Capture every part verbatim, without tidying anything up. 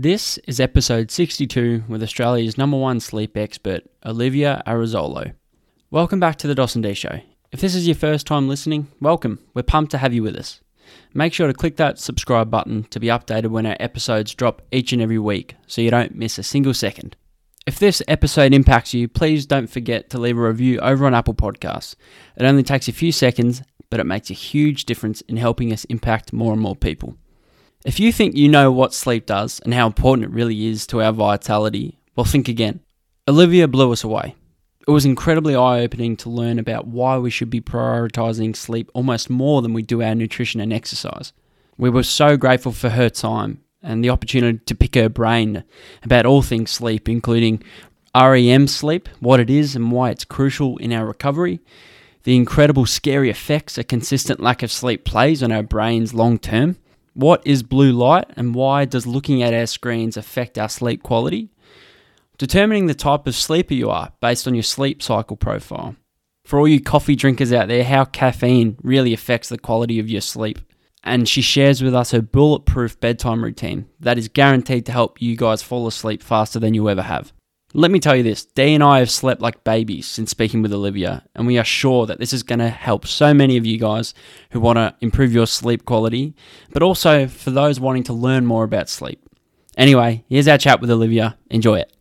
This is episode sixty-two with Australia's number one sleep expert, Olivia Arezzolo. Welcome back to The Dos and D Show. If this is your first time listening, welcome. We're pumped to have you with us. Make sure to click that subscribe button to be updated when our episodes drop each and every week so you don't miss a single second. If this episode impacts you, please don't forget to leave a review over on Apple Podcasts. It only takes a few seconds, but it makes a huge difference in helping us impact more and more people. If you think you know what sleep does and how important it really is to our vitality, well, think again. Olivia blew us away. It was incredibly eye-opening to learn about why we should be prioritising sleep almost more than we do our nutrition and exercise. We were so grateful for her time and the opportunity to pick her brain about all things sleep, including R E M sleep, what it is and why it's crucial in our recovery, the incredible scary effects a consistent lack of sleep plays on our brains long term, what is blue light and why does looking at our screens affect our sleep quality? Determining the type of sleeper you are based on your sleep cycle profile. For all you coffee drinkers out there, how caffeine really affects the quality of your sleep. And she shares with us her bulletproof bedtime routine that is guaranteed to help you guys fall asleep faster than you ever have. Let me tell you this, Dee and I have slept like babies since speaking with Olivia, and we are sure that this is going to help so many of you guys who want to improve your sleep quality, but also for those wanting to learn more about sleep. Anyway, here's our chat with Olivia. Enjoy it.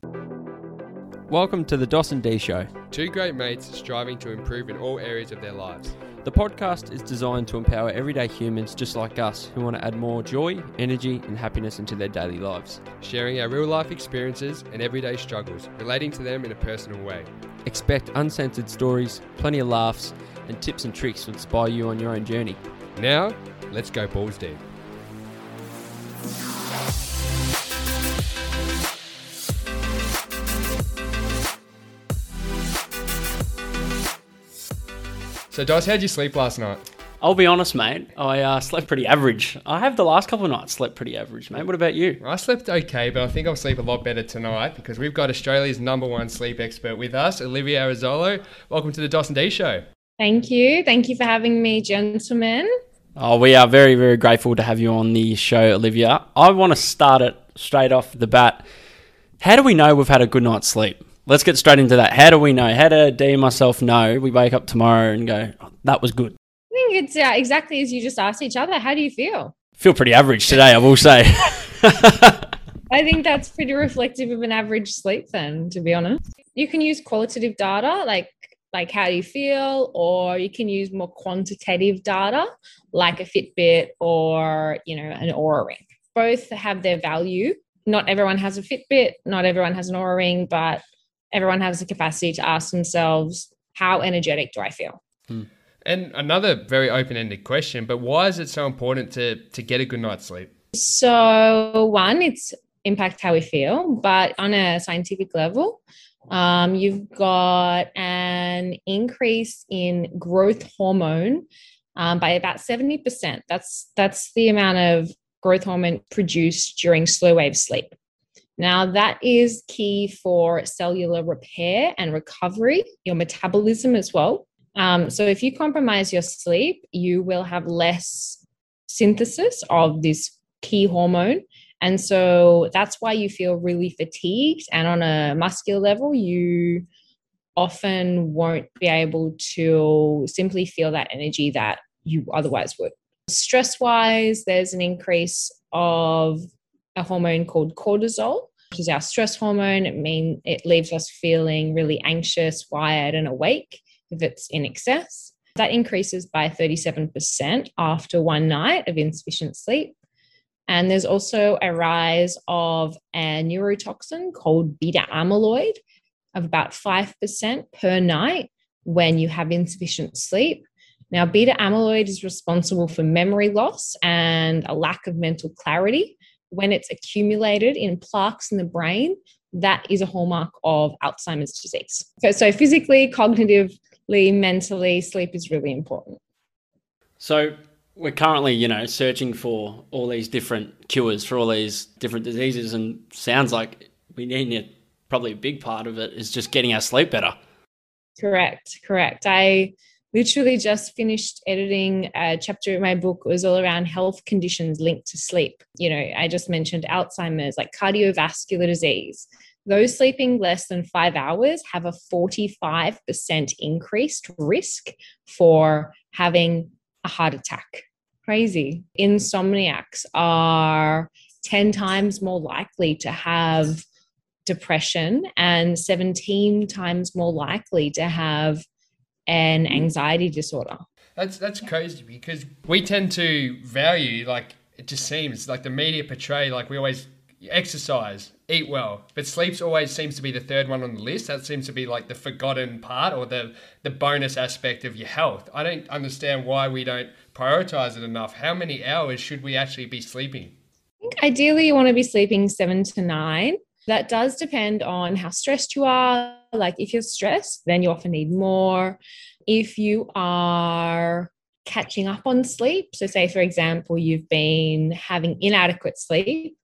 Welcome to the Dos and D Show. Two great mates striving to improve in all areas of their lives. The podcast is designed to empower everyday humans just like us who want to add more joy, energy and happiness into their daily lives. Sharing our real life experiences and everyday struggles, relating to them in a personal way. Expect uncensored stories, plenty of laughs and tips and tricks to inspire you on your own journey. Now, let's go balls deep. So, Doss, how'd you sleep last night? I'll be honest, mate. I uh, slept pretty average. I have the last couple of nights slept pretty average, mate. What about you? I slept okay, but I think I'll sleep a lot better tonight because we've got Australia's number one sleep expert with us, Olivia Arezzolo. Welcome to the Doss and D Show. Thank you. Thank you for having me, gentlemen. Oh, we are very, very grateful to have you on the show, Olivia. I want to start it straight off the bat. How do we know we've had a good night's sleep? Let's get straight into that. How do we know? How do Dee and myself know we wake up tomorrow and go, oh, that was good? I think it's uh, exactly as you just asked each other. How do you feel? Feel pretty average today, I will say. I think that's pretty reflective of an average sleep then, to be honest. You can use qualitative data, like like how do you feel, or you can use more quantitative data, like a Fitbit or, you know, an Oura ring. Both have their value. Not everyone has a Fitbit, not everyone has an Oura ring, but everyone has the capacity to ask themselves, how energetic do I feel? Hmm. And another very open-ended question, but why is it so important to, to get a good night's sleep? So one, it's impacts how we feel, but on a scientific level, um, you've got an increase in growth hormone um, by about seventy percent. That's, that's the amount of growth hormone produced during slow wave sleep. Now, that is key for cellular repair and recovery, your metabolism as well. Um, so if you compromise your sleep, you will have less synthesis of this key hormone. And so that's why you feel really fatigued. And on a muscular level, you often won't be able to simply feel that energy that you otherwise would. Stress-wise, there's an increase of a hormone called cortisol, which is our stress hormone. It means it leaves us feeling really anxious, wired, and awake if it's in excess. That increases by thirty-seven percent after one night of insufficient sleep. And there's also a rise of a neurotoxin called beta amyloid of about five percent per night when you have insufficient sleep. Now, beta amyloid is responsible for memory loss and a lack of mental clarity. When it's accumulated in plaques in the brain, that is a hallmark of Alzheimer's disease. So, so physically, cognitively, mentally, sleep is really important. So we're currently, you know, searching for all these different cures for all these different diseases, and sounds like we need a, probably a big part of it is just getting our sleep better. Correct, correct. I literally just finished editing a chapter in my book. It was all around health conditions linked to sleep. You know, I just mentioned Alzheimer's, like cardiovascular disease. Those sleeping less than five hours have a forty-five percent increased risk for having a heart attack. Crazy. Insomniacs are ten times more likely to have depression and seventeen times more likely to have an anxiety disorder. That's that's crazy, because we tend to value, like, it just seems like the media portray, like, we always exercise, eat well, but sleep always seems to be the third one on the list. That seems to be like the forgotten part, or the the bonus aspect of your health. I don't understand why we don't prioritize it enough. How many hours should we actually be sleeping? I think ideally you want to be sleeping seven to nine. That does depend on how stressed you are. Like, if you're stressed, then you often need more. If you are catching up on sleep, so say, for example, you've been having inadequate sleep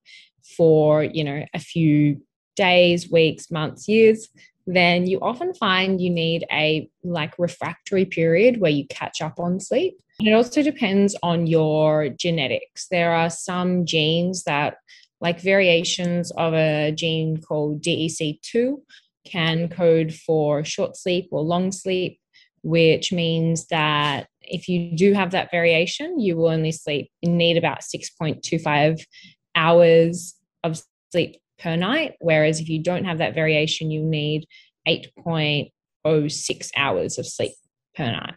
for, you know, a few days, weeks, months, years, then you often find you need a like refractory period where you catch up on sleep. And it also depends on your genetics. There are some genes that, like variations of a gene called D E C two, can code for short sleep or long sleep, which means that if you do have that variation, you will only sleep, you need about six point two five hours of sleep per night. Whereas if you don't have that variation, you need eight point zero six hours of sleep per night.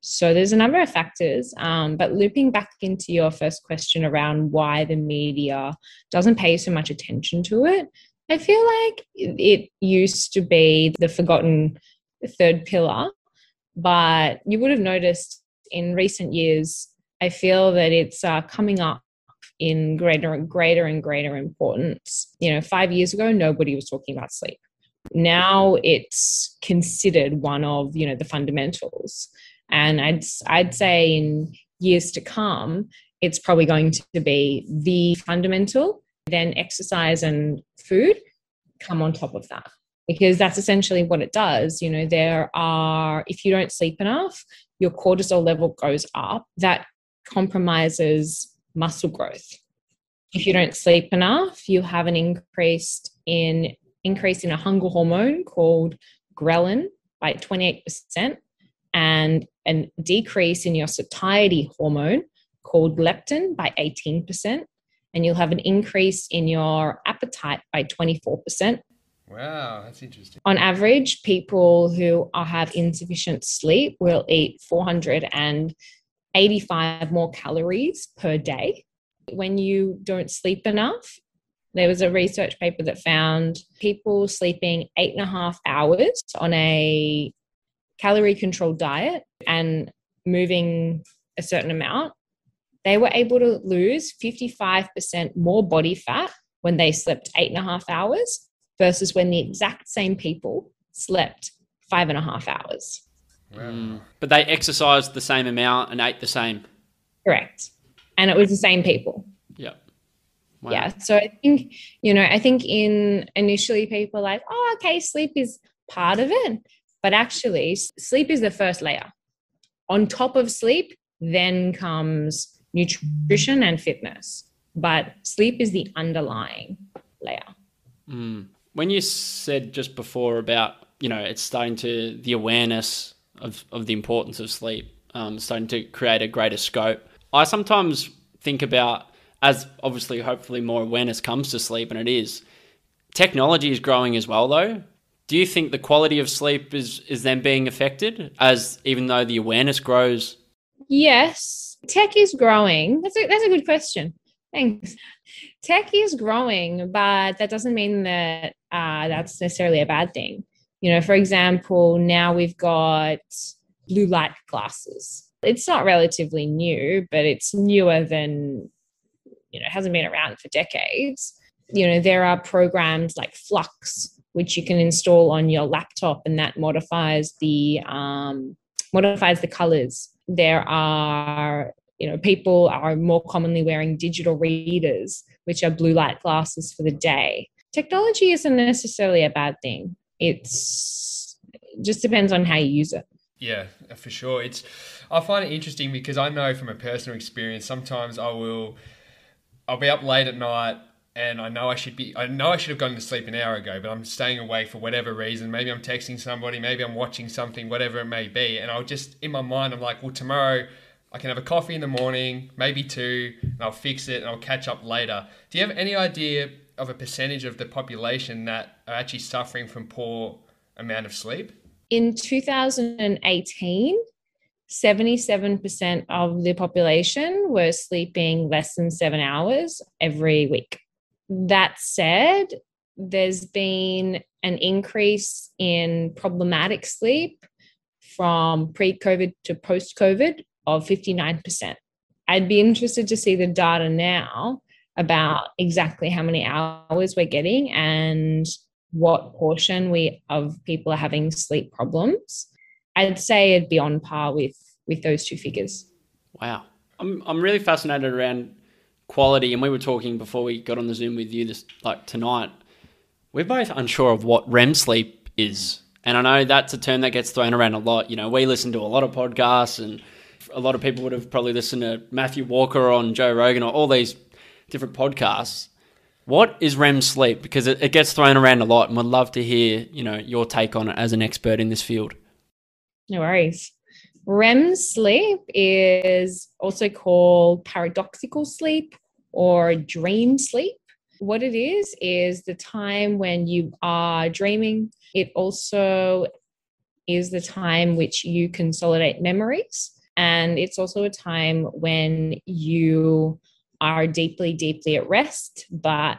So there's a number of factors, um, but looping back into your first question around why the media doesn't pay so much attention to it, I feel like it used to be the forgotten third pillar, but you would have noticed in recent years, I feel that it's uh, coming up in greater and greater and greater importance. You know, five years ago, nobody was talking about sleep. Now it's considered one of, you know, the fundamentals. And I'd I'd say in years to come, it's probably going to be the fundamental. Then exercise and food come on top of that, because that's essentially what it does. You know, there are, if you don't sleep enough, your cortisol level goes up. That compromises muscle growth. If you don't sleep enough, you have an increased in increase in a hunger hormone called ghrelin by twenty-eight percent. And a decrease in your satiety hormone called leptin by eighteen percent. And you'll have an increase in your appetite by twenty-four percent. Wow, that's interesting. On average, people who are, have insufficient sleep will eat four hundred eighty-five more calories per day. When you don't sleep enough, there was a research paper that found people sleeping eight and a half hours on a calorie controlled diet and moving a certain amount, they were able to lose fifty-five percent more body fat when they slept eight and a half hours versus when the exact same people slept five and a half hours. Wow. Mm. But they exercised the same amount and ate the same. Correct. And it was the same people. Yeah. Wow. Yeah. So I think, you know, I think in initially people are like, oh, okay, sleep is part of it. But actually, sleep is the first layer. On top of sleep, then comes nutrition and fitness. But sleep is the underlying layer. Mm. When you said just before about, you know, it's starting to, the awareness of, of the importance of sleep, um, starting to create a greater scope, I sometimes think about, as obviously, hopefully more awareness comes to sleep, and it is, technology is growing as well, though. Do you think the quality of sleep is, is then being affected as even though the awareness grows? Yes, tech is growing. That's a, that's a good question. Thanks. Tech is growing, but that doesn't mean that uh, that's necessarily a bad thing. You know, for example, now we've got blue light glasses. It's not relatively new, but it's newer than, you know, it hasn't been around for decades. You know, there are programs like Flux, which you can install on your laptop, and that modifies the um, modifies the colors. There are, you know, people are more commonly wearing digital readers, which are blue light glasses for the day. Technology isn't necessarily a bad thing. It's, it just depends on how you use it. Yeah, for sure. It's, I find it interesting because I know from a personal experience, sometimes I will, I'll be up late at night and I know I should be, I know I should have gone to sleep an hour ago, but I'm staying awake for whatever reason. Maybe I'm texting somebody, maybe I'm watching something, whatever it may be. And I'll just, in my mind, I'm like, well, tomorrow I can have a coffee in the morning, maybe two, and I'll fix it and I'll catch up later. Do you have any idea of a percentage of the population that are actually suffering from poor amount of sleep? In two thousand eighteen, seventy-seven percent of the population were sleeping less than seven hours every week. That said, there's been an increase in problematic sleep from pre-COVID to post-COVID of fifty-nine percent. I'd be interested to see the data now about exactly how many hours we're getting and what portion we of people are having sleep problems. I'd say it'd be on par with with those two figures. Wow. I'm I'm really fascinated around quality, and we were talking before we got on the Zoom with you this like tonight. We're both unsure of what REM sleep is. And I know that's a term that gets thrown around a lot. You know, we listen to a lot of podcasts, and a lot of people would have probably listened to Matthew Walker on Joe Rogan or all these different podcasts. What is REM sleep? Because it, it gets thrown around a lot, and would love to hear, you know, your take on it as an expert in this field. No worries. REM sleep is also called paradoxical sleep or dream sleep. What it is, is the time when you are dreaming. It also is the time which you consolidate memories. And it's also a time when you are deeply, deeply at rest, but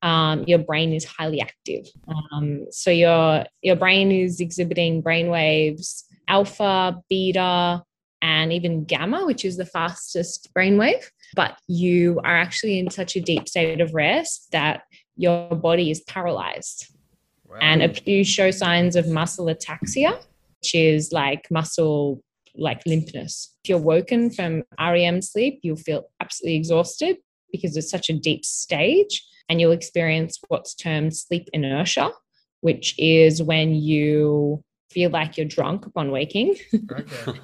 um, your brain is highly active. Um, so your your brain is exhibiting brainwaves, alpha, beta, and even gamma, which is the fastest brainwave. But you are actually in such a deep state of rest that your body is paralyzed. Wow. And if you show signs of muscle ataxia, which is like muscle like limpness. If you're woken from REM sleep, you'll feel absolutely exhausted because it's such a deep stage, and you'll experience what's termed sleep inertia, which is when you feel like you're drunk upon waking. Okay.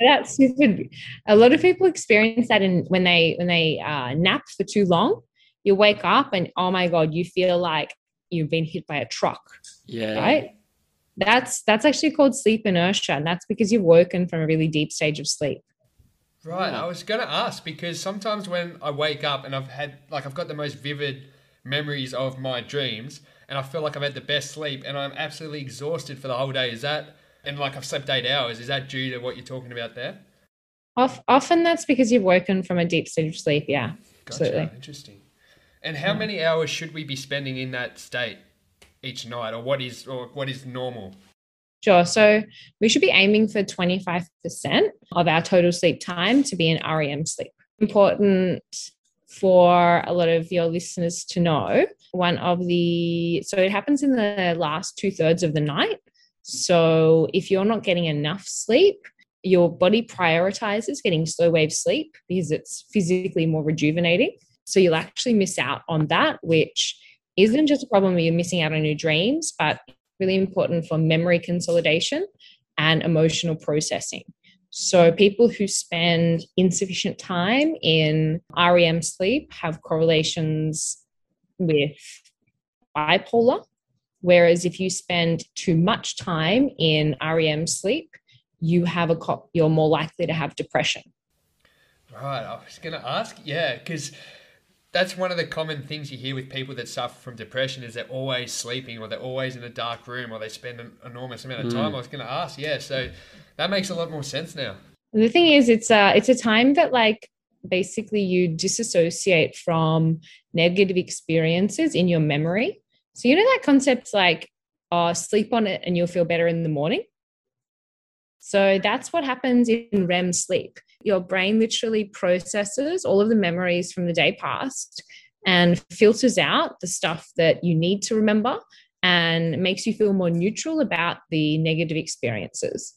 That's super. A lot of people experience that in when they when they uh, nap for too long. You wake up and, oh my God, you feel like you've been hit by a truck. Yeah. Right? That's that's actually called sleep inertia, and that's because you've woken from a really deep stage of sleep. Right. I was going to ask, because sometimes when I wake up and I've had, like, I've got the most vivid memories of my dreams, and I feel like I've had the best sleep, and I'm absolutely exhausted for the whole day. Is that, and like I've slept eight hours, is that due to what you're talking about there? Often that's because you've woken from a deep stage of sleep, yeah. Gotcha. Absolutely. Interesting. And how yeah. many hours should we be spending in that state each night, or what is or what is normal? Sure. So we should be aiming for twenty-five percent of our total sleep time to be in REM sleep. Important for a lot of your listeners to know, one of the, so it happens in the last two thirds of the night. So if you're not getting enough sleep, your body prioritizes getting slow wave sleep because it's physically more rejuvenating. So you'll actually miss out on that, which isn't just a problem where you're missing out on your dreams, but really important for memory consolidation and emotional processing. So people who spend insufficient time in REM sleep have correlations with bipolar, whereas if you spend too much time in REM sleep, you have a co- you're more likely to have depression. Right, I was going to ask, yeah, because that's one of the common things you hear with people that suffer from depression is they're always sleeping, or they're always in a dark room, or they spend an enormous amount of time. Mm. I was going to ask, yeah, so that makes a lot more sense now. And the thing is, it's a, it's a time that like basically you disassociate from negative experiences in your memory. So you know that concept like uh, sleep on it and you'll feel better in the morning? So that's what happens in REM sleep. Your brain literally processes all of the memories from the day past and filters out the stuff that you need to remember and makes you feel more neutral about the negative experiences,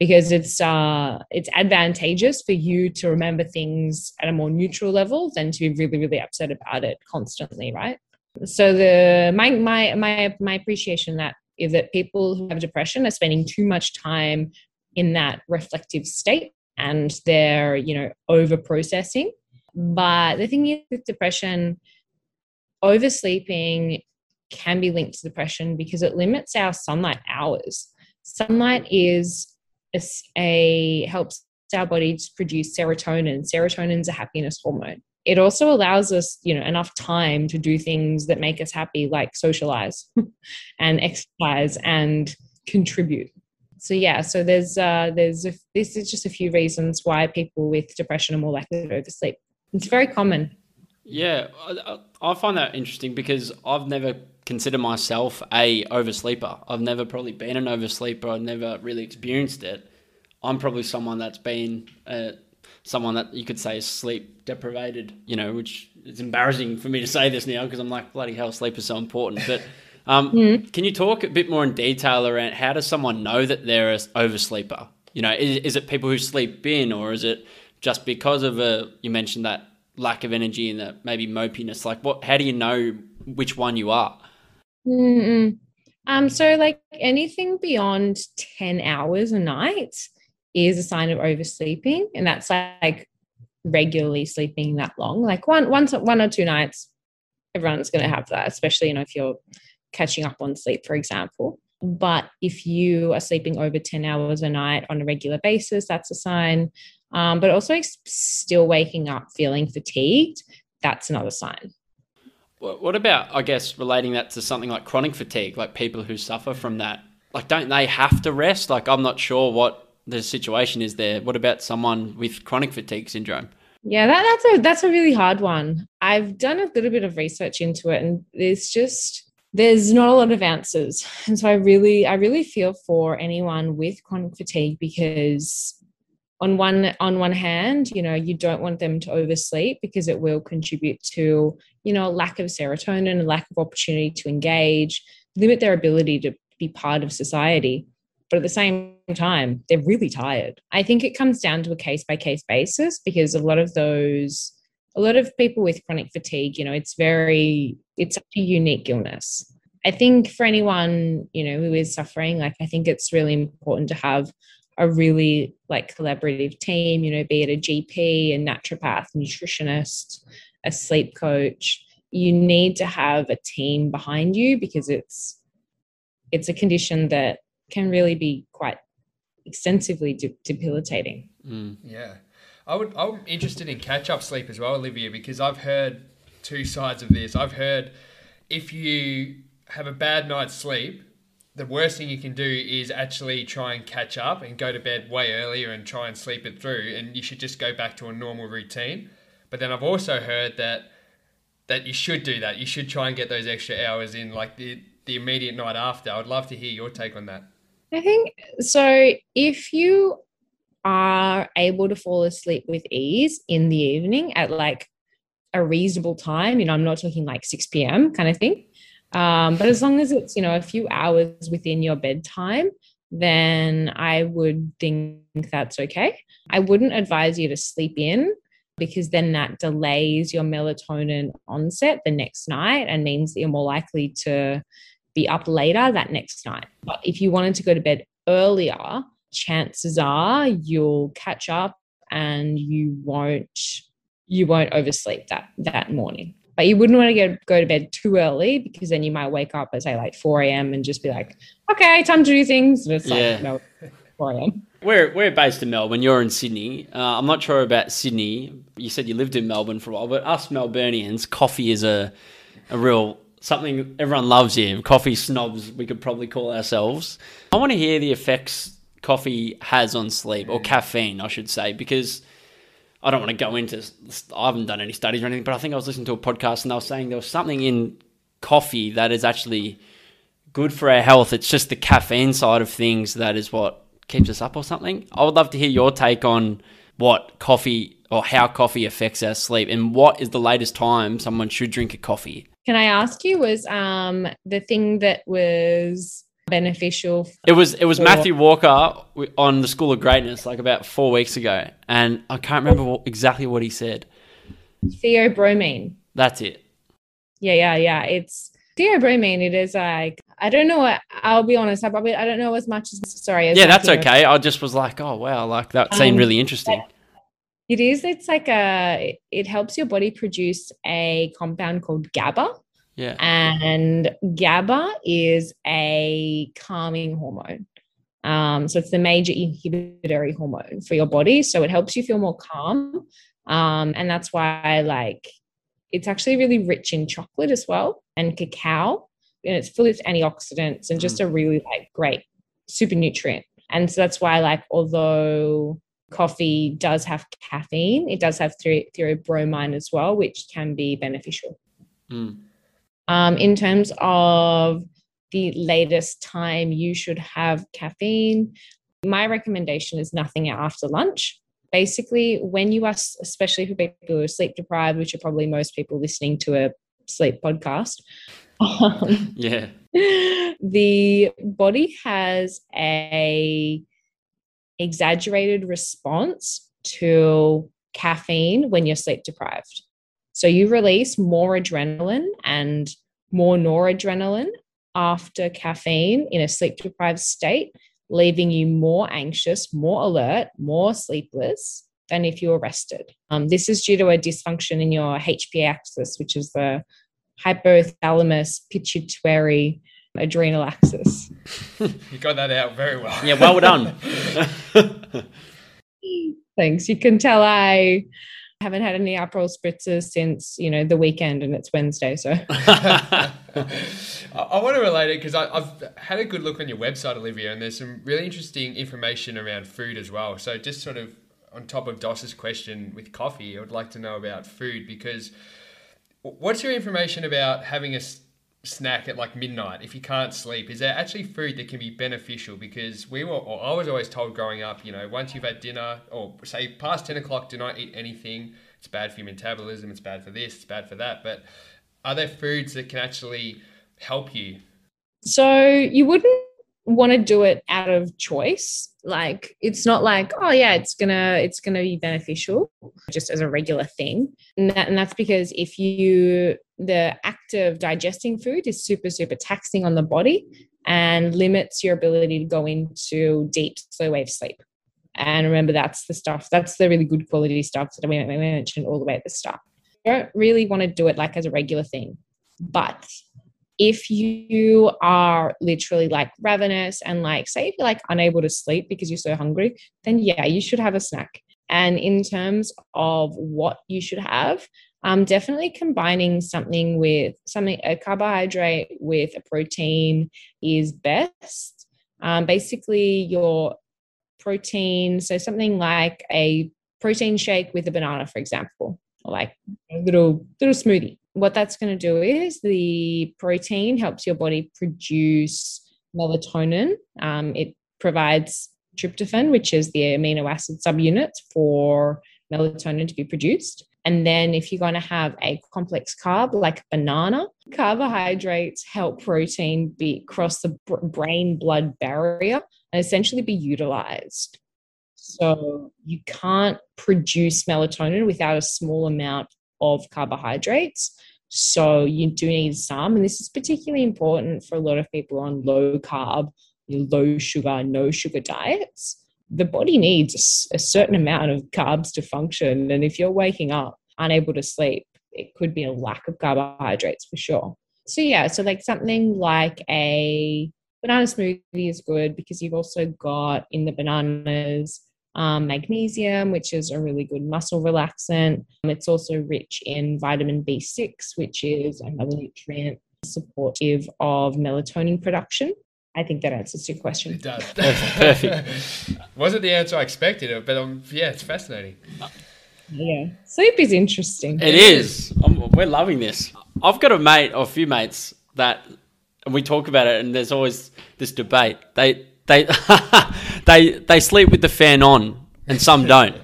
because it's uh, it's advantageous for you to remember things at a more neutral level than to be really, really upset about it constantly, right? So the my my my, my appreciation that is that people who have depression are spending too much time in that reflective state and they're, you know, over processing. But the thing is with depression, oversleeping can be linked to depression because it limits our sunlight hours. Sunlight is a, a helps our body to produce serotonin. Serotonin is a happiness hormone. It also allows us, you know, enough time to do things that make us happy, like socialize and exercise and contribute. So yeah, so there's uh, there's a, this is just a few reasons why people with depression are more likely to oversleep. It's very common. Yeah, I, I find that interesting because I've never considered myself a oversleeper. I've never probably been an oversleeper. I've never really experienced it. I'm probably someone that's been uh, someone that you could say is sleep deprived, you know, which is embarrassing for me to say this now because I'm like, bloody hell, sleep is so important. But um, mm. can you talk a bit more in detail around how does someone know that they're an oversleeper? You know, is, is it people who sleep in, or is it just because of a, you mentioned that lack of energy and that maybe mopiness, like what, how do you know which one you are? Mm-mm. Um, so like anything beyond ten hours a night is a sign of oversleeping, and that's like regularly sleeping that long. Like one, once, one or two nights, everyone's going to have that, especially, you know, if you're catching up on sleep, for example. But if you are sleeping over ten hours a night on a regular basis, that's a sign. Um, but also still waking up feeling fatigued, that's another sign. What about, I guess, relating that to something like chronic fatigue, like people who suffer from that? Like, don't they have to rest? Like, I'm not sure what the situation is there. What about someone with chronic fatigue syndrome? Yeah, that, that's a that's a really hard one. I've done a little bit of research into it, and there's just there's not a lot of answers. And so I really I really feel for anyone with chronic fatigue because on one on one hand, you know, you don't want them to oversleep because it will contribute to, you know, a lack of serotonin, a lack of opportunity to engage, limit their ability to be part of society. But at the same time, they're really tired. I think it comes down to a case-by-case basis because a lot of those, a lot of people with chronic fatigue, you know, it's very, it's such a unique illness. I think for anyone, you know, who is suffering, like I think it's really important to have a really like collaborative team, you know, be it a G P, a naturopath, nutritionist, a sleep coach. You need to have a team behind you because it's it's a condition that can really be quite extensively de- debilitating. Mm. Yeah. I would, I'm interested in catch-up sleep as well, Olivia, because I've heard two sides of this. I've heard if you have a bad night's sleep, the worst thing you can do is actually try and catch up and go to bed way earlier and try and sleep it through, and you should just go back to a normal routine. But then I've also heard that that you should do that. You should try and get those extra hours in, like the, the immediate night after. I'd love to hear your take on that. I think, so if you are able to fall asleep with ease in the evening at like a reasonable time, you know, I'm not talking like six p.m. kind of thing, Um, but as long as it's, you know, a few hours within your bedtime, then I would think that's okay. I wouldn't advise you to sleep in because then that delays your melatonin onset the next night and means that you're more likely to be up later that next night. But if you wanted to go to bed earlier, chances are you'll catch up and you won't, you won't oversleep that, that morning. But you wouldn't want to get, go to bed too early because then you might wake up at, say, like four a.m. and just be like, okay, time to do things. And it's like, yeah. No, four a.m. We're, we're based in Melbourne. You're in Sydney. Uh, I'm not sure about Sydney. You said you lived in Melbourne for a while, but us Melburnians, coffee is a, a real something everyone loves here. Coffee snobs, we could probably call ourselves. I want to hear the effects coffee has on sleep, or caffeine, I should say, because I don't want to go into, I haven't done any studies or anything, but I think I was listening to a podcast and they were saying there was something in coffee that is actually good for our health. It's just the caffeine side of things that is what keeps us up or something. I would love to hear your take on what coffee or how coffee affects our sleep and what is the latest time someone should drink a coffee. Can I ask you, was um, the thing that was beneficial? It was it was Matthew Walker on the School of Greatness like about four weeks ago, and I can't remember what, exactly what he said. Theobromine. That's it. Yeah, yeah, yeah. It's Theobromine, it is like, I don't know. What, I'll be honest. I probably, I don't know as much as, sorry. As yeah, that's okay. I just was like, oh, wow. Like that um, seemed really interesting. It is. It's like a, it helps your body produce a compound called GABA. Yeah. And GABA is a calming hormone. Um, so it's the major inhibitory hormone for your body. So it helps you feel more calm. Um, and that's why like, it's actually really rich in chocolate as well and cacao, and it's full of antioxidants and just mm. a really like great super nutrient. And so that's why like, although coffee does have caffeine, it does have the- theobromine as well, which can be beneficial. Mm. Um, in terms of the latest time you should have caffeine, my recommendation is nothing after lunch. Basically, when you are, especially for people who are sleep deprived, which are probably most people listening to a sleep podcast. Um, yeah. The body has a exaggerated response to caffeine when you're sleep deprived. So you release more adrenaline and more noradrenaline after caffeine in a sleep deprived state, leaving you more anxious, more alert, more sleepless than if you were rested. Um, this is due to a dysfunction in your H P A axis, which is the hypothalamus pituitary adrenal axis. You got that out very well. Yeah, well done. Thanks. You can tell I haven't had any Aperol spritzers since, you know, the weekend, and it's Wednesday, so. I want to relate it because I've had a good look on your website, Olivia, and there's some really interesting information around food as well. So just sort of on top of Doss's question with coffee, I would like to know about food, because what's your information about having a s- snack at like midnight if you can't sleep? Is there actually food that can be beneficial? Because we were, or I was always told growing up, you know, once you've had dinner or say past ten o'clock, do not eat anything. It's bad for your metabolism. It's bad for this. It's bad for that. But are there foods that can actually help you? So you wouldn't want to do it out of choice. Like, it's not like, oh yeah, it's gonna it's gonna be beneficial just as a regular thing. And, that, and that's because if you the act of digesting food is super super taxing on the body and limits your ability to go into deep slow wave sleep. And remember, that's the stuff, that's the really good quality stuff that we mentioned all the way at the start. You don't really want to do it like as a regular thing, but if you are literally like ravenous and like, say if you're like unable to sleep because you're so hungry, then yeah, you should have a snack. And in terms of what you should have, um, definitely combining something with something, a carbohydrate with a protein is best. Um, basically your protein, so something like a protein shake with a banana, for example, or like a little, little smoothie. What that's going to do is the protein helps your body produce melatonin. Um, it provides tryptophan, which is the amino acid subunits for melatonin to be produced. And then if you're going to have a complex carb like banana, carbohydrates help protein be cross the brain-blood barrier and essentially be utilized. So you can't produce melatonin without a small amount of carbohydrates. So you do need some, and this is particularly important for a lot of people on low carb, low sugar, no sugar diets. The body needs a certain amount of carbs to function, and if you're waking up unable to sleep, it could be a lack of carbohydrates for sure. So yeah, so like something like a banana smoothie is good because you've also got in the bananas Um, magnesium, which is a really good muscle relaxant. It's also rich in vitamin B six, which is another nutrient supportive of melatonin production. I think that answers your question. It does. Perfect. Wasn't the answer I expected, but um, yeah, it's fascinating. Yeah. Sleep is interesting. It is. I'm, we're loving this. I've got a mate or a few mates that, and we talk about it, and there's always this debate. They... They they they sleep with the fan on, and some don't.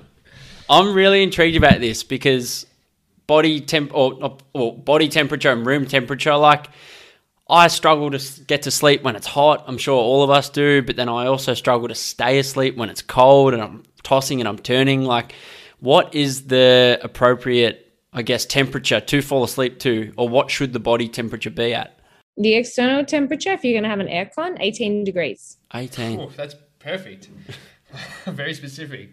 I'm really intrigued about this because body temp or, or body temperature and room temperature. Like, I struggle to get to sleep when it's hot. I'm sure all of us do, but then I also struggle to stay asleep when it's cold and I'm tossing and I'm turning. Like, what is the appropriate, I guess, temperature to fall asleep to, or what should the body temperature be at? The external temperature, if you're going to have an aircon, eighteen degrees. eighteen. Oh, that's perfect. Very specific.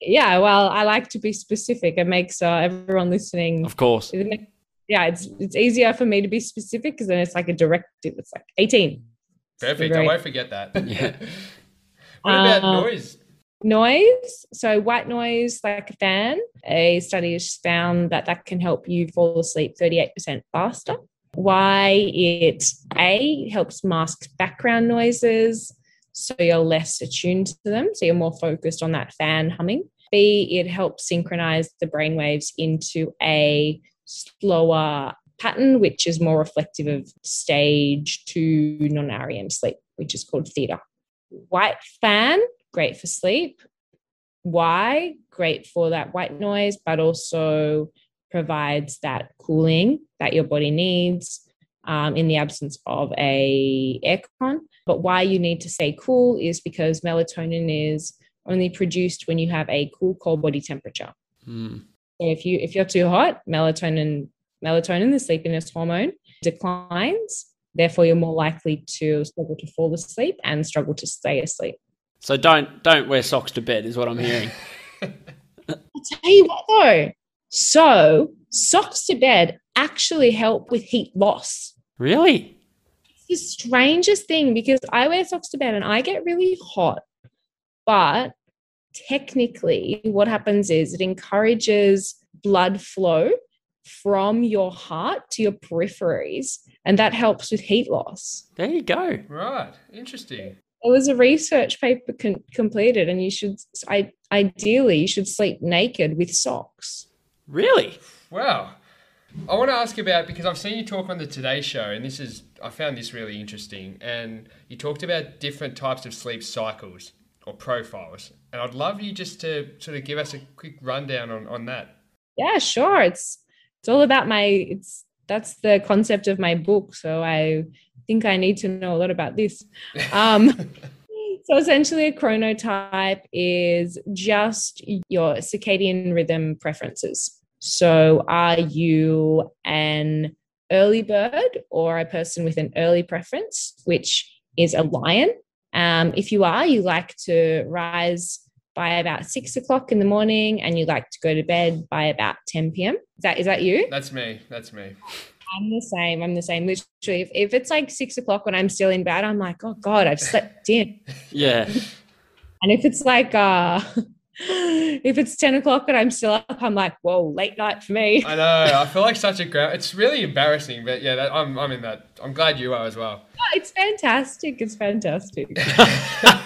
Yeah, well, I like to be specific. It makes uh, everyone listening. Of course. It makes, yeah, it's it's easier for me to be specific because then it's like a directive. It's like eighteen. Perfect. I won't forget that. Yeah. What about uh, noise? Noise. So white noise, like a fan. A study has found that that can help you fall asleep thirty-eight percent faster. Why? It A, helps mask background noises, so you're less attuned to them, so you're more focused on that fan humming. B, it helps synchronize the brainwaves into a slower pattern, which is more reflective of stage two non-R E M sleep, which is called theta. White fan, great for sleep. Why? Great for that white noise, but also provides that cooling that your body needs um, in the absence of a aircon. But why you need to stay cool is because melatonin is only produced when you have a cool, cold body temperature. Mm. So if you if you're too hot, melatonin melatonin, the sleepiness hormone, declines. Therefore, you're more likely to struggle to fall asleep and struggle to stay asleep. So don't don't wear socks to bed is what I'm hearing. I'll tell you what though. So socks to bed actually help with heat loss. Really? It's the strangest thing because I wear socks to bed and I get really hot. But technically what happens is it encourages blood flow from your heart to your peripheries, and that helps with heat loss. There you go. Right. Interesting. It was a research paper con- completed and you should, I, ideally, you should sleep naked with socks. Really? Wow. I want to ask about, because I've seen you talk on the Today Show, and this is, I found this really interesting, and you talked about different types of sleep cycles or profiles, and I'd love you just to sort of give us a quick rundown on, on that. Yeah, sure. It's, it's all about my, it's, that's the concept of my book. So I think I need to know a lot about this. Um, so essentially a chronotype is just your circadian rhythm preferences. So are you an early bird or a person with an early preference, which is a lion? Um, if you are, you like to rise by about six o'clock in the morning and you like to go to bed by about ten p.m. Is that, is that you? That's me. That's me. I'm the same. I'm the same. Literally, if, if it's like six o'clock when I'm still in bed, I'm like, oh God, I've slept in. Yeah. And if it's like... uh if it's ten o'clock and I'm still up, I'm like, whoa, late night for me. I know. I feel like such a gra- it's really embarrassing, but yeah, that, I'm I'm in that. I'm glad you are as well. Oh, it's fantastic. It's fantastic. I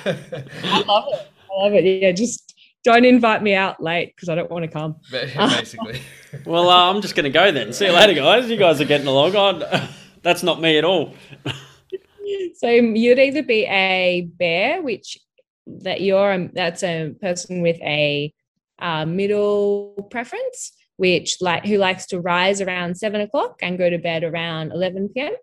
love it. I love it. Yeah, just don't invite me out late because I don't want to come. Basically. Well, uh, I'm just going to go then. See you later, guys. You guys are getting along. I'd, that's not me at all. So you'd either be a bear, which that you're a, that's a person with a uh, middle preference, which like who likes to rise around seven o'clock and go to bed around eleven p.m.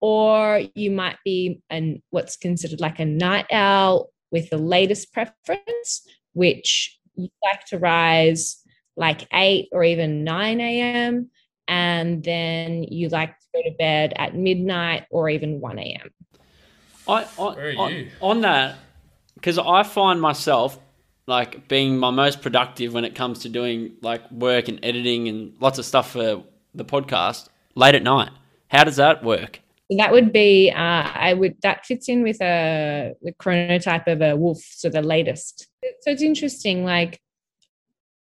Or you might be an what's considered like a night owl with the latest preference, which you like to rise like eight or even nine a.m. and then you like to go to bed at midnight or even one a.m. I, I, Where are you? I on that. Because I find myself like being my most productive when it comes to doing like work and editing and lots of stuff for the podcast late at night. How does that work? That would be uh, I would that fits in with a the chronotype of a wolf, so the latest. So it's interesting, like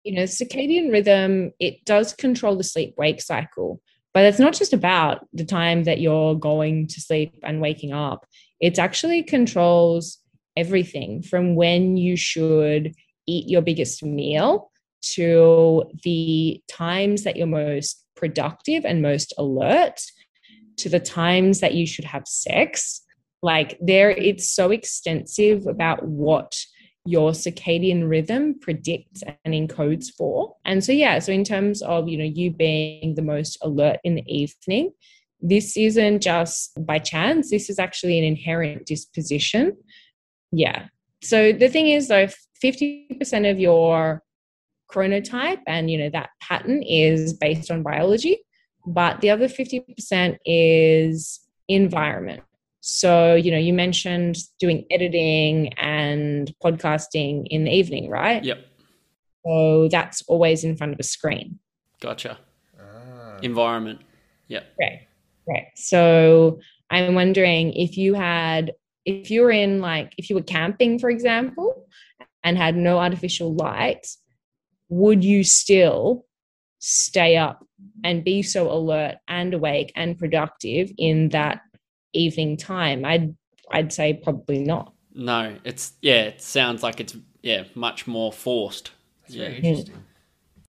you know, circadian rhythm, it does control the sleep-wake cycle, but it's not just about the time that you're going to sleep and waking up. It actually controls everything from when you should eat your biggest meal to the times that you're most productive and most alert to the times that you should have sex. Like there, it's so extensive about what your circadian rhythm predicts and encodes for. And so, yeah, so in terms of, you know, you being the most alert in the evening, this isn't just by chance. This is actually an inherent disposition. Yeah. So the thing is though, fifty percent of your chronotype and, you know, that pattern is based on biology, but the other fifty percent is environment. So, you know, you mentioned doing editing and podcasting in the evening, right? Yep. So that's always in front of a screen. Gotcha. Ah. Environment. Yep. Right. Right. So I'm wondering if you had, if you were in like, if you were camping, for example, and had no artificial light, would you still stay up and be so alert and awake and productive in that evening time? I'd, I'd say probably not. No, it's, yeah, it sounds like it's, yeah, much more forced. That's yeah. Very interesting.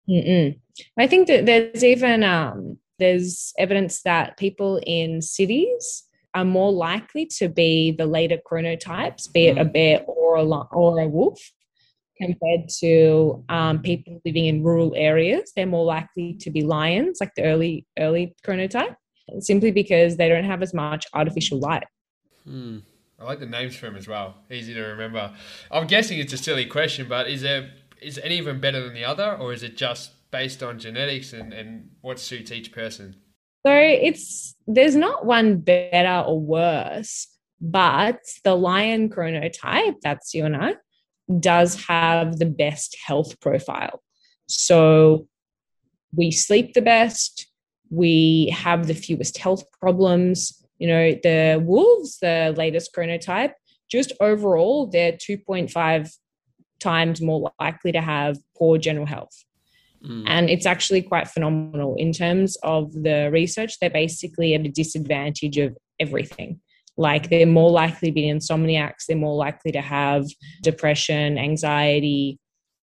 Mm-mm. I think that there's even, um, there's evidence that people in cities are more likely to be the later chronotypes, be it a bear or a, or a wolf, compared to um, people living in rural areas. They're more likely to be lions, like the early early chronotype, simply because they don't have as much artificial light. Hmm. I like the names for them as well. Easy to remember. I'm guessing it's a silly question, but is there is any of them better than the other, or is it just based on genetics and, and what suits each person? So it's there's not one better or worse, but the lion chronotype, that's you and I, does have the best health profile. So we sleep the best, we have the fewest health problems. You know, the wolves, the latest chronotype, just overall, they're two point five times more likely to have poor general health. Mm. And it's actually quite phenomenal in terms of the research. They're basically at a disadvantage of everything. Like they're more likely to be insomniacs. They're more likely to have depression, anxiety.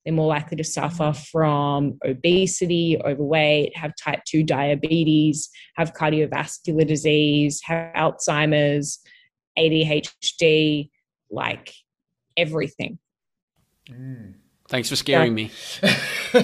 They're more likely to suffer from obesity, overweight, have type two diabetes, have cardiovascular disease, have Alzheimer's, A D H D, like everything. Mm. Thanks for scaring me. I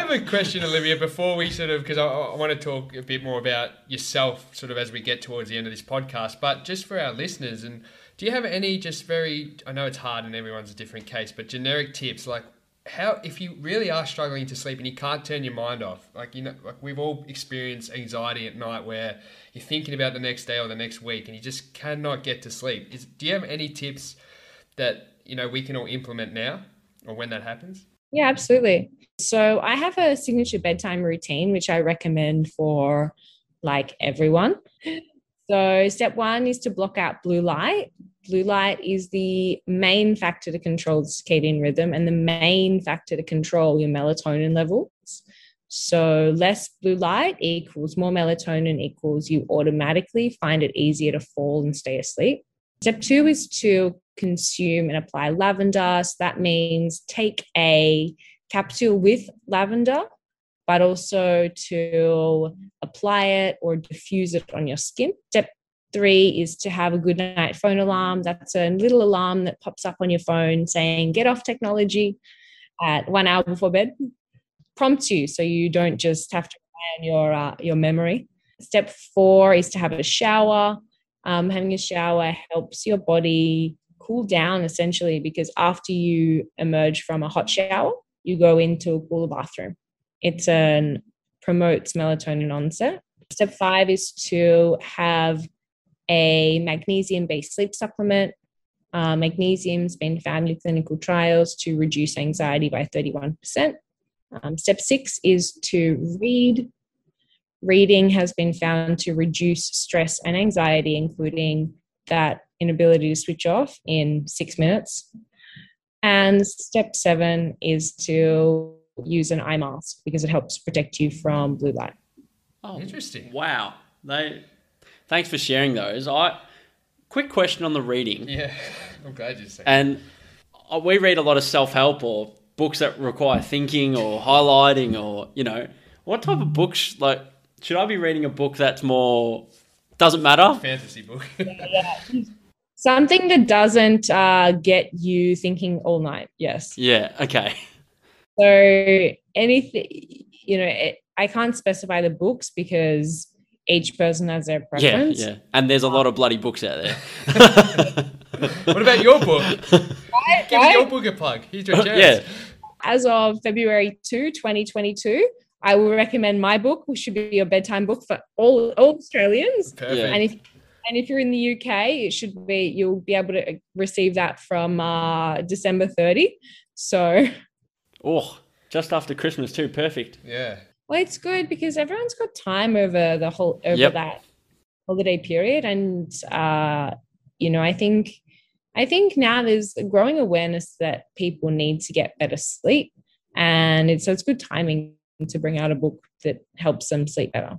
have a question, Olivia, before we sort of, because I, I want to talk a bit more about yourself sort of as we get towards the end of this podcast, but just for our listeners, and do you have any just very, I know it's hard and everyone's a different case, but generic tips, like how, if you really are struggling to sleep and you can't turn your mind off, like, you know, like we've all experienced anxiety at night where you're thinking about the next day or the next week and you just cannot get to sleep. Is, do you have any tips that, you know, we can all implement now or when that happens? Yeah, absolutely. So I have a signature bedtime routine, which I recommend for like everyone. So step one is to block out blue light. Blue light is the main factor to control the circadian rhythm and the main factor to control your melatonin levels. So less blue light equals more melatonin equals you automatically find it easier to fall and stay asleep. Step two is to consume and apply lavender. So that means take a capsule with lavender, but also to apply it or diffuse it on your skin. Step three is to have a good night phone alarm. That's a little alarm that pops up on your phone saying, get off technology at one hour before bed. Prompts you so you don't just have to rely on your, uh, your memory. Step four is to have a shower. Um, having a shower helps your body cool down essentially because after you emerge from a hot shower, you go into a cooler bathroom. It um, promotes melatonin onset. Step five is to have a magnesium-based sleep supplement. Uh, magnesium's been found in clinical trials to reduce anxiety by thirty-one percent. Um, step six is to read. Reading has been found to reduce stress and anxiety, including that inability to switch off in six minutes. And step seven is to use an eye mask because it helps protect you from blue light. Oh, interesting. Wow. They, thanks for sharing those. I quick question on the reading. Yeah, I'm glad you said that. And we read a lot of self-help or books that require thinking or highlighting or, you know, what type of books, like, should I be reading a book that's more, doesn't matter? Fantasy book. Yeah, yeah. Something that doesn't uh, get you thinking all night, yes. Yeah, okay. So anything, you know, it, I can't specify the books because each person has their preference. Yeah, yeah. And there's a lot of bloody books out there. What about your book? Right, Give right? your book a plug. Here's your chance. Yeah. As of February second, twenty twenty-two, I will recommend my book, which should be your bedtime book for all, all Australians. Perfect. And if and if you're in the U K, it should be, you'll be able to receive that from uh, December thirtieth. So, oh, just after Christmas too. Perfect. Yeah. Well, it's good because everyone's got time over the whole over yep. that holiday period, and uh, you know, I think I think now there's a growing awareness that people need to get better sleep, and it's, so it's good timing to bring out a book that helps them sleep better.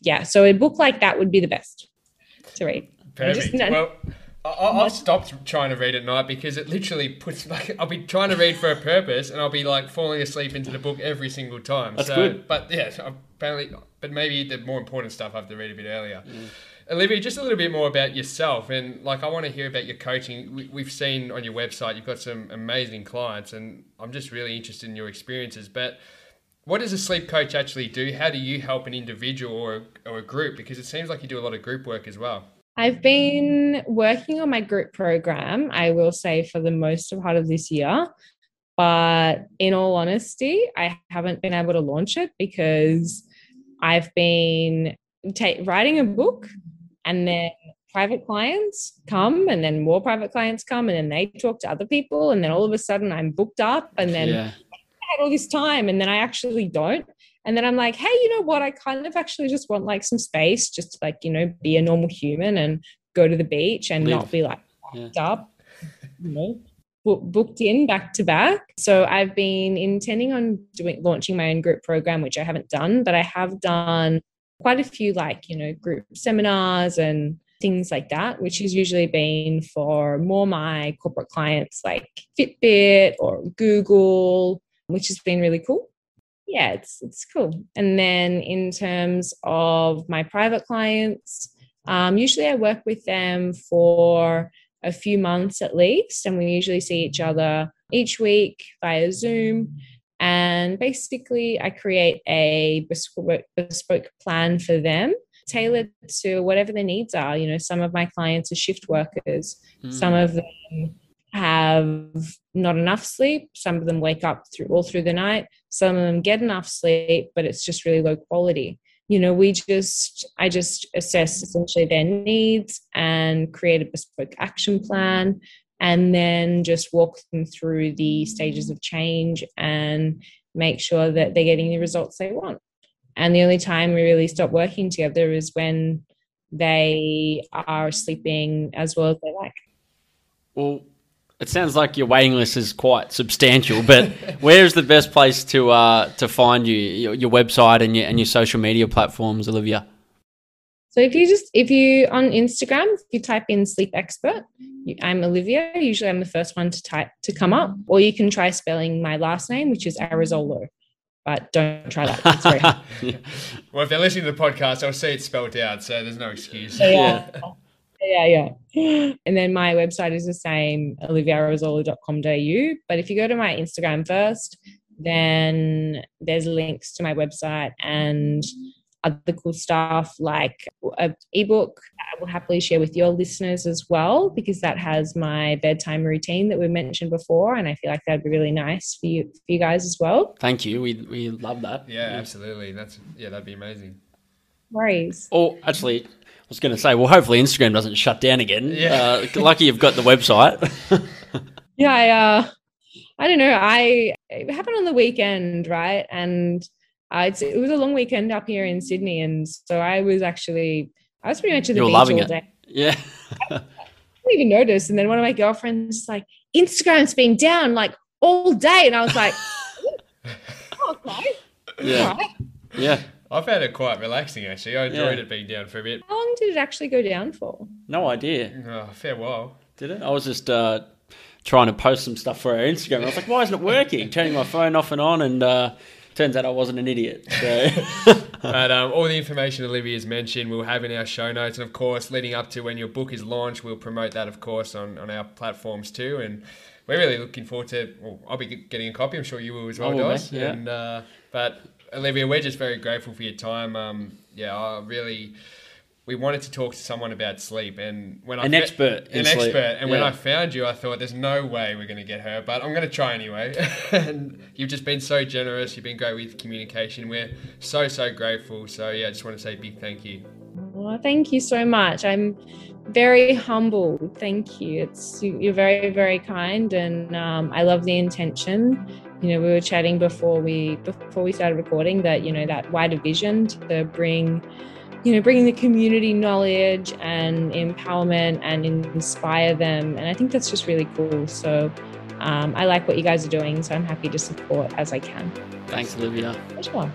Yeah, so a book like that would be the best to read. Perfect. Just, well, I, I've stopped trying to read at night because it literally puts, like, I'll be trying to read for a purpose and I'll be like falling asleep into the book every single time. That's so good. But yeah, apparently, but maybe the more important stuff I have to read a bit earlier. Mm. Olivia, just a little bit more about yourself, and like I want to hear about your coaching. We, we've seen on your website you've got some amazing clients, and I'm just really interested in your experiences. But what does a sleep coach actually do? How do you help an individual or a, or a group? Because it seems like you do a lot of group work as well. I've been working on my group program, I will say, for the most part of this year. But in all honesty, I haven't been able to launch it because I've been ta- writing a book, and then private clients come, and then more private clients come, and then they talk to other people. And then all of a sudden I'm booked up, and then... Yeah. Had all this time, and then I actually don't, and then I'm like, hey, you know what, I kind of actually just want like some space, just to, like, you know, be a normal human and go to the beach and Live. Not be like yeah. up, you know, booked in back to back. So I've been intending on doing launching my own group program, which I haven't done, but I have done quite a few, like, you know, group seminars and things like that, which has usually been for more my corporate clients, like Fitbit or Google, which has been really cool. Yeah, it's it's cool. And then in terms of my private clients, um, usually I work with them for a few months at least, and we usually see each other each week via Zoom. And basically I create a bespoke, bespoke plan for them, tailored to whatever their needs are. You know, some of my clients are shift workers, mm. some of them have not enough sleep, some of them wake up through all through the night, some of them get enough sleep but it's just really low quality. You know, we just I just assess essentially their needs and create a bespoke action plan, and then just walk them through the stages of change and make sure that they're getting the results they want. And the only time we really stop working together is when they are sleeping as well as they like. Well, it sounds like your waiting list is quite substantial, but where is the best place to uh, to find you, your, your website and your and your social media platforms, Olivia? So if you just, if you on Instagram, if you type in sleep expert, you, I'm Olivia. Usually I'm the first one to type, to come up, or you can try spelling my last name, which is Arezzolo. But don't try that. It's very hard. Yeah. Well, if they're listening to the podcast, I'll see it spelled out, so there's no excuse. So, yeah. yeah. Yeah, yeah. And then my website is the same, olivia arezzolo dot com dot a u. But if you go to my Instagram first, then there's links to my website and other cool stuff, like an ebook that I will happily share with your listeners as well, because that has my bedtime routine that we mentioned before, and I feel like that'd be really nice for you for you guys as well. Thank you. We we love that. Yeah, yeah. Absolutely. That's yeah, that'd be amazing. No worries. Oh, actually, I was going to say, well, hopefully Instagram doesn't shut down again. Yeah. Uh, lucky you've got the website. yeah, I, uh, I don't know. I it happened on the weekend, right? And uh, it's, it was a long weekend up here in Sydney, and so I was actually I was pretty much at the You're beach loving all it. Day. Yeah, I didn't even notice. And then one of my girlfriends was like, "Instagram's been down like all day," and I was like, "Oh, okay, yeah, all right. yeah." I found it quite relaxing, actually. I enjoyed yeah. it being down for a bit. How long did it actually go down for? No idea. Oh, fair while. Did it? I was just uh, trying to post some stuff for our Instagram. I was like, why isn't it working? Turning my phone off and on, and uh, turns out I wasn't an idiot. So. But um, all the information Olivia's mentioned we'll have in our show notes. And, of course, leading up to when your book is launched, we'll promote that, of course, on, on our platforms too. And we're really looking forward to well, – I'll be getting a copy. I'm sure you will as well, Doss. Yeah. And, uh, but – Olivia, we're just very grateful for your time. Um, yeah, I really we wanted to talk to someone about sleep, and when I an fa- expert in an sleep. expert, and yeah. when I found you, I thought there's no way we're going to get her, but I'm going to try anyway. And you've just been so generous. You've been great with communication. We're so so grateful. So yeah, I just want to say big thank you. Well, thank you so much. I'm very humbled. Thank you. It's you're very very kind, and um, I love the intention. You know, we were chatting before we before we started recording that you know that wider vision to bring. you know, bringing the community knowledge and empowerment and inspire them. And I think that's just really cool. So um, I like what you guys are doing. So I'm happy to support as I can. Thanks, Olivia. Sure.